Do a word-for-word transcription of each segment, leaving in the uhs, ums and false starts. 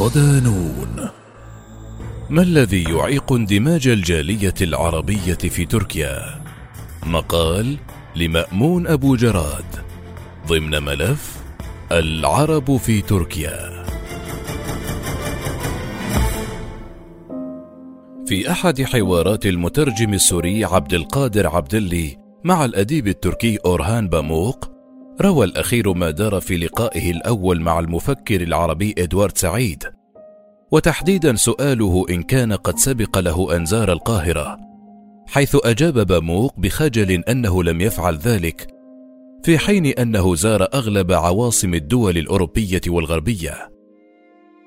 صدانون. ما الذي يعيق اندماج الجالية العربية في تركيا؟ مقال لمأمون أبو جراد ضمن ملف العرب في تركيا. في أحد حوارات المترجم السوري عبد القادر عبداللي مع الأديب التركي أورهان باموق، روى الأخير ما دار في لقائه الأول مع المفكر العربي إدوارد سعيد، وتحديدا سؤاله إن كان قد سبق له أن زار القاهرة، حيث أجاب باموق بخجل أنه لم يفعل ذلك، في حين أنه زار أغلب عواصم الدول الأوروبية والغربية.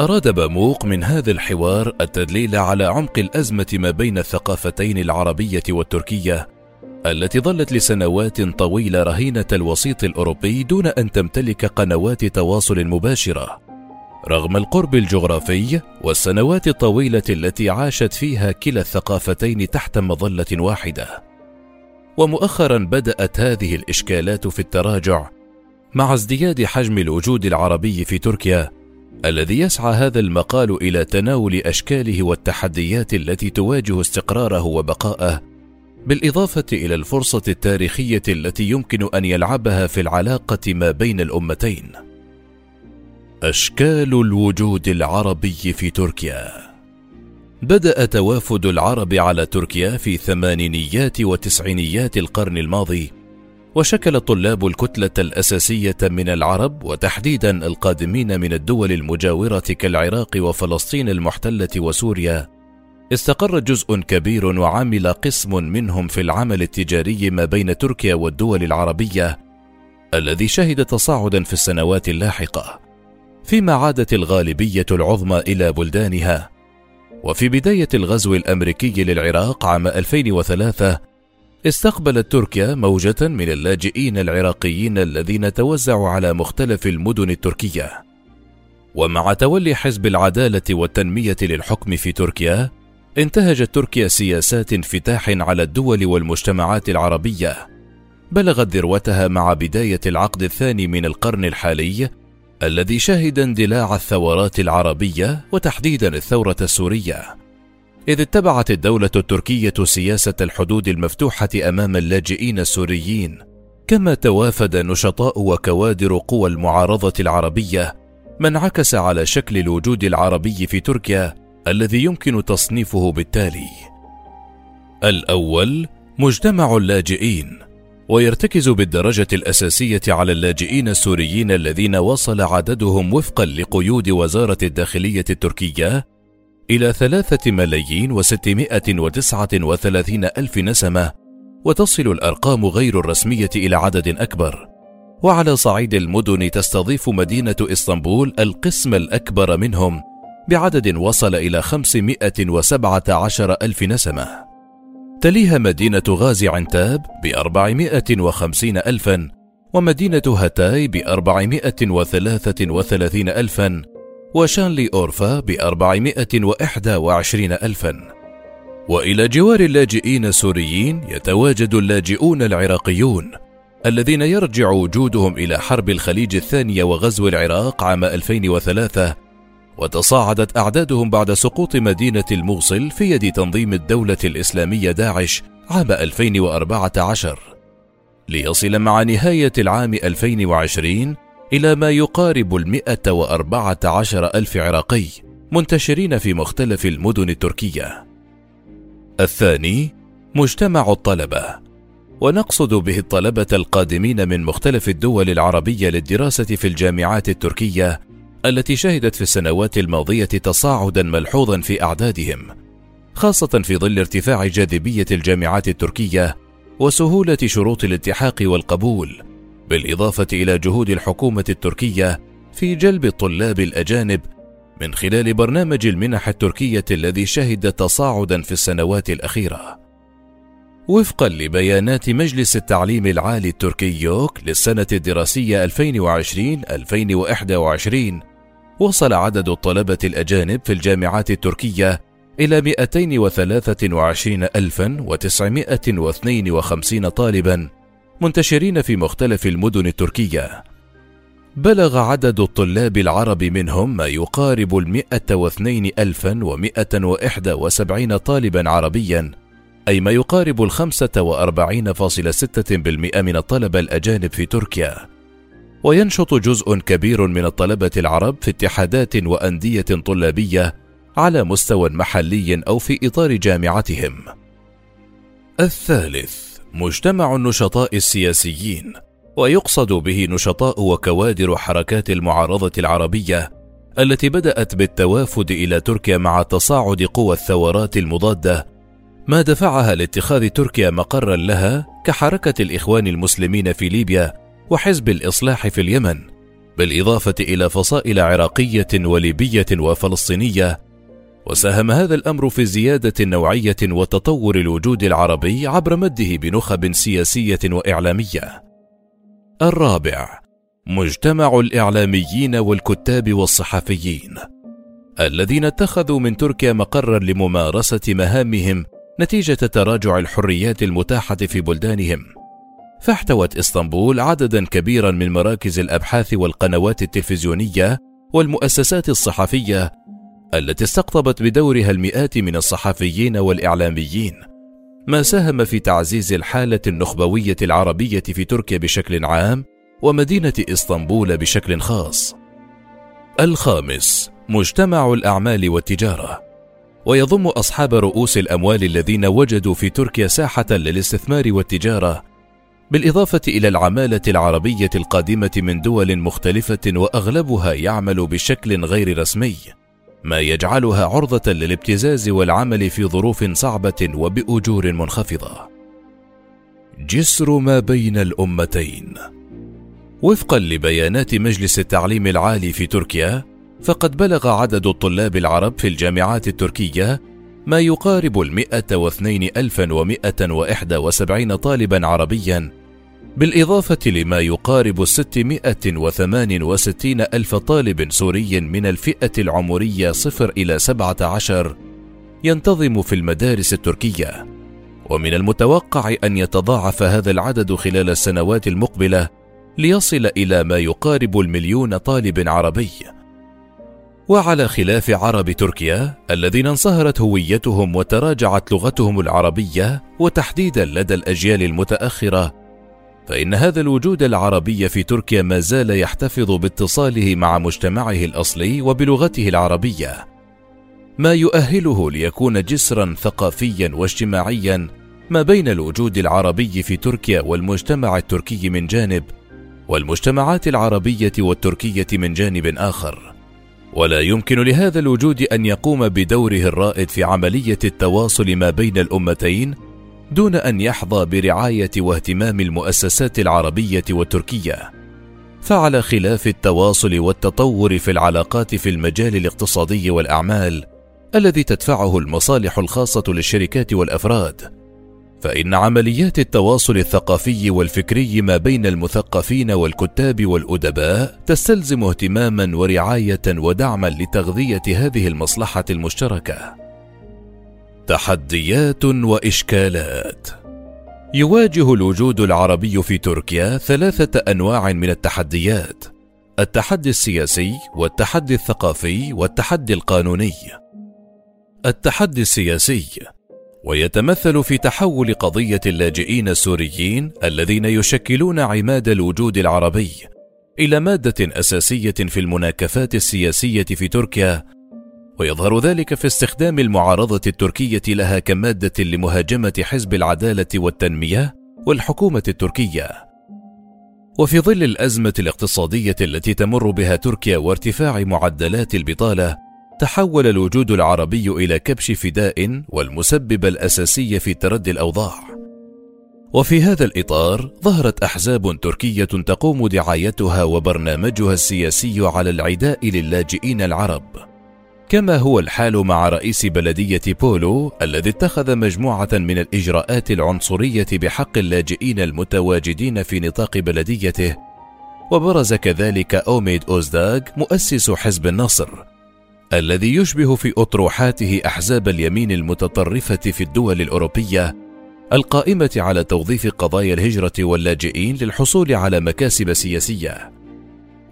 أراد باموق من هذا الحوار التدليل على عمق الأزمة ما بين الثقافتين العربية والتركية، التي ظلت لسنوات طويلة رهينة الوسيط الأوروبي دون أن تمتلك قنوات تواصل مباشرة، رغم القرب الجغرافي والسنوات الطويلة التي عاشت فيها كلا الثقافتين تحت مظلة واحدة. ومؤخرا بدأت هذه الإشكالات في التراجع مع ازدياد حجم الوجود العربي في تركيا، الذي يسعى هذا المقال إلى تناول أشكاله والتحديات التي تواجه استقراره وبقاءه، بالإضافة إلى الفرصة التاريخية التي يمكن أن يلعبها في العلاقة ما بين الأمتين. أشكال الوجود العربي في تركيا. بدأ توافد العرب على تركيا في ثمانينيات وتسعينيات القرن الماضي، وشكل طلاب الكتلة الأساسية من العرب، وتحديدا القادمين من الدول المجاورة كالعراق وفلسطين المحتلة وسوريا، استقر جزء كبير وعمل قسم منهم في العمل التجاري ما بين تركيا والدول العربية، الذي شهد تصاعدا في السنوات اللاحقة، فيما عادت الغالبية العظمى إلى بلدانها. وفي بداية الغزو الأمريكي للعراق عام ألفين وثلاثة، استقبلت تركيا موجة من اللاجئين العراقيين الذين توزعوا على مختلف المدن التركية. ومع تولي حزب العدالة والتنمية للحكم في تركيا، انتهجت تركيا سياسات انفتاح على الدول والمجتمعات العربية بلغت ذروتها مع بداية العقد الثاني من القرن الحالي، الذي شهد اندلاع الثورات العربية وتحديدا الثورة السورية، إذ اتبعت الدولة التركية سياسة الحدود المفتوحة أمام اللاجئين السوريين، كما توافد نشطاء وكوادر قوى المعارضة العربية، ما انعكس على شكل الوجود العربي في تركيا، الذي يمكن تصنيفه بالتالي: الأول مجتمع اللاجئين، ويرتكز بالدرجة الأساسية على اللاجئين السوريين الذين وصل عددهم وفقا لقيود وزارة الداخلية التركية إلى ثلاثة ملايين وستمائة وتسعة وثلاثين ألف نسمة، وتصل الأرقام غير الرسمية إلى عدد أكبر. وعلى صعيد المدن تستضيف مدينة إسطنبول القسم الأكبر منهم بعدد وصل إلى خمسمائة وسبعة عشر ألف نسمة، تليها مدينة غازي عنتاب بأربعمائة وخمسين ألفا، ومدينة هاتاي بأربعمائة وثلاثة وثلاثين ألفا، وشانلي أورفا بأربعمائة وإحدى وعشرين ألفا. وإلى جوار اللاجئين السوريين يتواجد اللاجئون العراقيون، الذين يرجع وجودهم إلى حرب الخليج الثانية وغزو العراق عام ألفين وثلاثة، وتصاعدت أعدادهم بعد سقوط مدينة الموصل في يد تنظيم الدولة الإسلامية داعش عام ألفين وأربعة عشر، ليصل مع نهاية العام ألفين وعشرين إلى ما يقارب المئة وأربعة عشر ألف عراقي منتشرين في مختلف المدن التركية. الثاني مجتمع الطلبة، ونقصد به الطلبة القادمين من مختلف الدول العربية للدراسة في الجامعات التركية، التي شهدت في السنوات الماضية تصاعدا ملحوظا في أعدادهم، خاصة في ظل ارتفاع جاذبية الجامعات التركية وسهولة شروط الالتحاق والقبول، بالإضافة إلى جهود الحكومة التركية في جلب الطلاب الأجانب من خلال برنامج المنح التركية الذي شهد تصاعدا في السنوات الأخيرة. وفقا لبيانات مجلس التعليم العالي التركي يوك للسنة الدراسية ألفين وعشرين ألفين وواحد وعشرين، وصل عدد الطلبة الأجانب في الجامعات التركية إلى مئتين وثلاثة وعشرين ألفا وتسعمائة واثنين وخمسين طالبا منتشرين في مختلف المدن التركية. بلغ عدد الطلاب العرب منهم ما يقارب المئة واثنين ألفا ومئة وإحدى وسبعين طالبا عربيا، أي ما يقارب الخمسة وأربعين فاصل ستة بالمئة من الطلبة الأجانب في تركيا. وينشط جزء كبير من الطلبة العرب في اتحادات وأندية طلابية على مستوى محلي أو في إطار جامعتهم. الثالث، مجتمع النشطاء السياسيين، ويقصد به نشطاء وكوادر حركات المعارضة العربية التي بدأت بالتوافد إلى تركيا مع تصاعد قوى الثورات المضادة، ما دفعها لاتخاذ تركيا مقرا لها كحركة الإخوان المسلمين في ليبيا وحزب الإصلاح في اليمن، بالإضافة إلى فصائل عراقية وليبية وفلسطينية. وساهم هذا الأمر في زيادة نوعية وتطور الوجود العربي عبر مده بنخب سياسية وإعلامية. الرابع، مجتمع الإعلاميين والكتاب والصحفيين، الذين اتخذوا من تركيا مقرا لممارسة مهامهم نتيجة تراجع الحريات المتاحة في بلدانهم. فاحتوت إسطنبول عددا كبيرا من مراكز الأبحاث والقنوات التلفزيونية والمؤسسات الصحفية التي استقطبت بدورها المئات من الصحفيين والإعلاميين، ما ساهم في تعزيز الحالة النخبوية العربية في تركيا بشكل عام ومدينة إسطنبول بشكل خاص. الخامس، مجتمع الأعمال والتجارة، ويضم أصحاب رؤوس الأموال الذين وجدوا في تركيا ساحة للاستثمار والتجارة، بالإضافة إلى العمالة العربية القادمة من دول مختلفة وأغلبها يعمل بشكل غير رسمي، ما يجعلها عرضة للابتزاز والعمل في ظروف صعبة وبأجور منخفضة. جسر ما بين الأمتين، وفقا لبيانات مجلس التعليم العالي في تركيا، فقد بلغ عدد الطلاب العرب في الجامعات التركية ما يقارب المئة واثنين ألفا ومئة وإحدى وسبعين طالبا عربيا، بالإضافة لما يقارب ستمائة وثمان وستين ألف طالب سوري من الفئة العمرية صفر إلى سبعة عشر ينتظم في المدارس التركية. ومن المتوقع أن يتضاعف هذا العدد خلال السنوات المقبلة ليصل إلى ما يقارب المليون طالب عربي. وعلى خلاف عرب تركيا الذين انصهرت هويتهم وتراجعت لغتهم العربية، وتحديدا لدى الأجيال المتأخرة، فإن هذا الوجود العربي في تركيا ما زال يحتفظ باتصاله مع مجتمعه الأصلي وبلغته العربية، ما يؤهله ليكون جسرا ثقافيا واجتماعيا ما بين الوجود العربي في تركيا والمجتمع التركي من جانب، والمجتمعات العربية والتركية من جانب آخر. ولا يمكن لهذا الوجود أن يقوم بدوره الرائد في عملية التواصل ما بين الأمتين دون أن يحظى برعاية واهتمام المؤسسات العربية والتركية. فعلى خلاف التواصل والتطور في العلاقات في المجال الاقتصادي والأعمال الذي تدفعه المصالح الخاصة للشركات والأفراد، فإن عمليات التواصل الثقافي والفكري ما بين المثقفين والكتاب والأدباء تستلزم اهتماما ورعاية ودعما لتغذية هذه المصلحة المشتركة. تحديات وإشكالات. يواجه الوجود العربي في تركيا ثلاثة أنواع من التحديات: التحدي السياسي، والتحدي الثقافي، والتحدي القانوني. التحدي السياسي، ويتمثل في تحول قضية اللاجئين السوريين الذين يشكلون عماد الوجود العربي إلى مادة أساسية في المناكفات السياسية في تركيا، ويظهر ذلك في استخدام المعارضة التركية لها كمادة لمهاجمة حزب العدالة والتنمية والحكومة التركية. وفي ظل الأزمة الاقتصادية التي تمر بها تركيا وارتفاع معدلات البطالة، تحول الوجود العربي إلى كبش فداء والمسبب الأساسي في تردي الأوضاع. وفي هذا الإطار ظهرت أحزاب تركية تقوم دعايتها وبرنامجها السياسي على العداء للاجئين العرب، كما هو الحال مع رئيس بلدية بولو الذي اتخذ مجموعة من الإجراءات العنصرية بحق اللاجئين المتواجدين في نطاق بلديته. وبرز كذلك اوميد اوزداغ مؤسس حزب النصر الذي يشبه في أطروحاته أحزاب اليمين المتطرفة في الدول الأوروبية القائمة على توظيف قضايا الهجرة واللاجئين للحصول على مكاسب سياسية.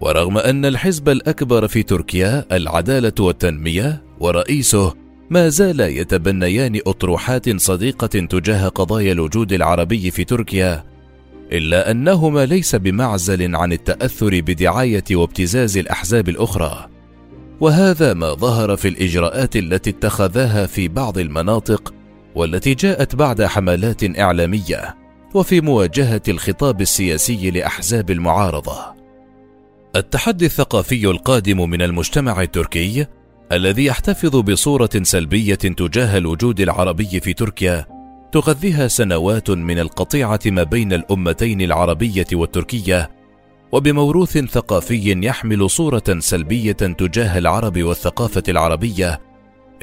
ورغم أن الحزب الأكبر في تركيا العدالة والتنمية ورئيسه ما زال يتبنيان أطروحات صديقة تجاه قضايا الوجود العربي في تركيا، إلا أنهما ليس بمعزل عن التأثر بدعاية وابتزاز الأحزاب الأخرى، وهذا ما ظهر في الإجراءات التي اتخذها في بعض المناطق والتي جاءت بعد حملات إعلامية وفي مواجهة الخطاب السياسي لأحزاب المعارضة. التحدي الثقافي القادم من المجتمع التركي الذي يحتفظ بصورة سلبية تجاه الوجود العربي في تركيا تغذيها سنوات من القطيعة ما بين الأمتين العربية والتركية، وبموروث ثقافي يحمل صورة سلبية تجاه العرب والثقافة العربية،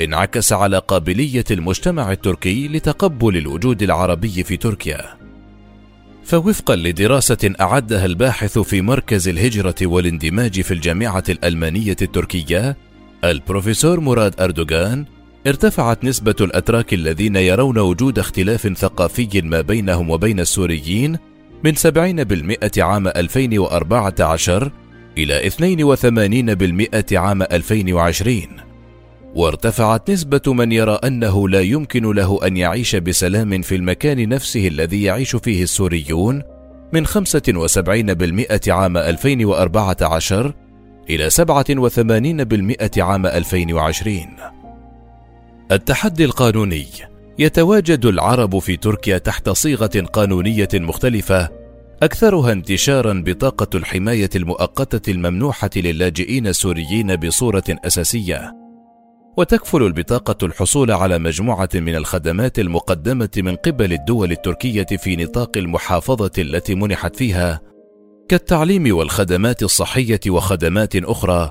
انعكس على قابلية المجتمع التركي لتقبل الوجود العربي في تركيا. فوفقا لدراسة أعدها الباحث في مركز الهجرة والاندماج في الجامعة الألمانية التركية البروفيسور مراد أردوغان، ارتفعت نسبة الأتراك الذين يرون وجود اختلاف ثقافي ما بينهم وبين السوريين من سبعين بالمئة عام ألفين وأربعة عشر إلى اثنين وثمانين بالمئة عام ألفين وعشرين، وارتفعت نسبة من يرى أنه لا يمكن له أن يعيش بسلام في المكان نفسه الذي يعيش فيه السوريون من خمسة وسبعين بالمئة عام ألفين وأربعة عشر إلى سبعة وثمانين بالمئة عام ألفين وعشرين. التحدي القانوني: يتواجد العرب في تركيا تحت صيغة قانونية مختلفة، أكثرها انتشارا بطاقة الحماية المؤقتة الممنوحة للاجئين السوريين بصورة أساسية، وتكفل البطاقة الحصول على مجموعة من الخدمات المقدمة من قبل الدول التركية في نطاق المحافظة التي منحت فيها كالتعليم والخدمات الصحية وخدمات أخرى،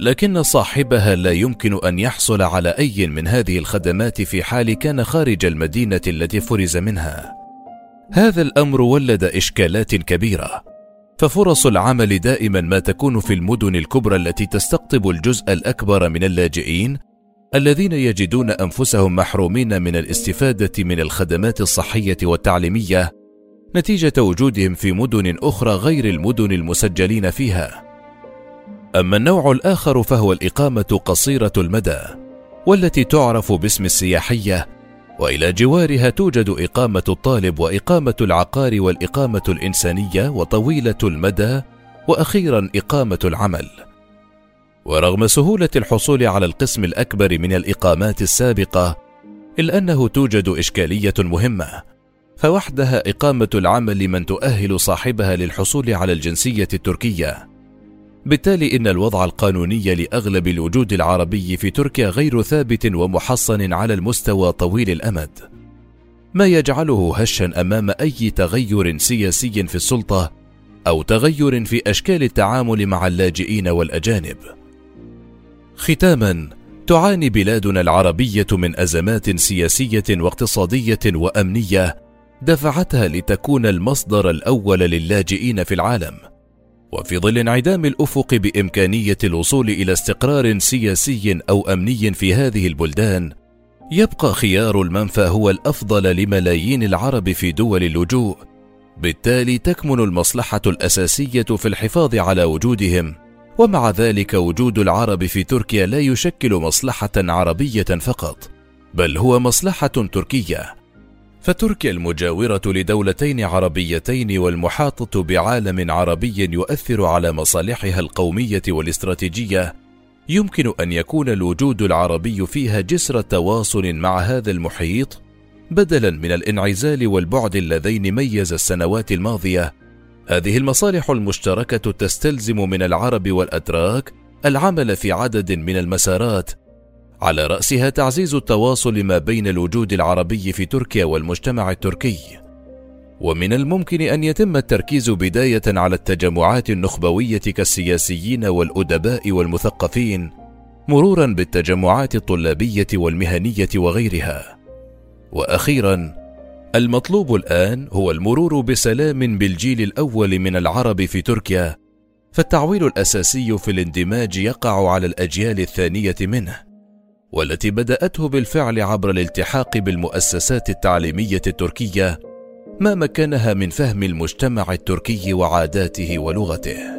لكن صاحبها لا يمكن أن يحصل على أي من هذه الخدمات في حال كان خارج المدينة التي فرز منها. هذا الأمر ولد إشكالات كبيرة، ففرص العمل دائما ما تكون في المدن الكبرى التي تستقطب الجزء الأكبر من اللاجئين الذين يجدون أنفسهم محرومين من الاستفادة من الخدمات الصحية والتعليمية نتيجة وجودهم في مدن أخرى غير المدن المسجلين فيها. أما النوع الآخر فهو الإقامة قصيرة المدى والتي تعرف باسم السياحية، وإلى جوارها توجد إقامة الطالب وإقامة العقار والإقامة الإنسانية وطويلة المدى، وأخيرا إقامة العمل. ورغم سهولة الحصول على القسم الأكبر من الإقامات السابقة إلا أنه توجد إشكالية مهمة، فوحدها إقامة العمل من تؤهل صاحبها للحصول على الجنسية التركية. بالتالي إن الوضع القانوني لأغلب الوجود العربي في تركيا غير ثابت ومحصن على المستوى طويل الأمد، ما يجعله هشا أمام أي تغير سياسي في السلطة أو تغير في أشكال التعامل مع اللاجئين والأجانب. ختاما، تعاني بلادنا العربية من أزمات سياسية واقتصادية وأمنية دفعتها لتكون المصدر الأول للاجئين في العالم، وفي ظل انعدام الأفق بإمكانية الوصول إلى استقرار سياسي أو أمني في هذه البلدان، يبقى خيار المنفى هو الأفضل لملايين العرب في دول اللجوء. بالتالي تكمن المصلحة الأساسية في الحفاظ على وجودهم، ومع ذلك وجود العرب في تركيا لا يشكل مصلحة عربية فقط، بل هو مصلحة تركية. فتركيا المجاورة لدولتين عربيتين والمحاطة بعالم عربي يؤثر على مصالحها القومية والاستراتيجية، يمكن أن يكون الوجود العربي فيها جسر تواصل مع هذا المحيط بدلا من الانعزال والبعد اللذين ميز السنوات الماضية. هذه المصالح المشتركة تستلزم من العرب والأتراك العمل في عدد من المسارات، على رأسها تعزيز التواصل ما بين الوجود العربي في تركيا والمجتمع التركي. ومن الممكن أن يتم التركيز بداية على التجمعات النخبوية كالسياسيين والأدباء والمثقفين، مرورا بالتجمعات الطلابية والمهنية وغيرها. وأخيرا، المطلوب الآن هو المرور بسلام بالجيل الأول من العرب في تركيا، فالتعويل الأساسي في الاندماج يقع على الأجيال الثانية منه، والتي بدأته بالفعل عبر الالتحاق بالمؤسسات التعليمية التركية ما مكنها من فهم المجتمع التركي وعاداته ولغته.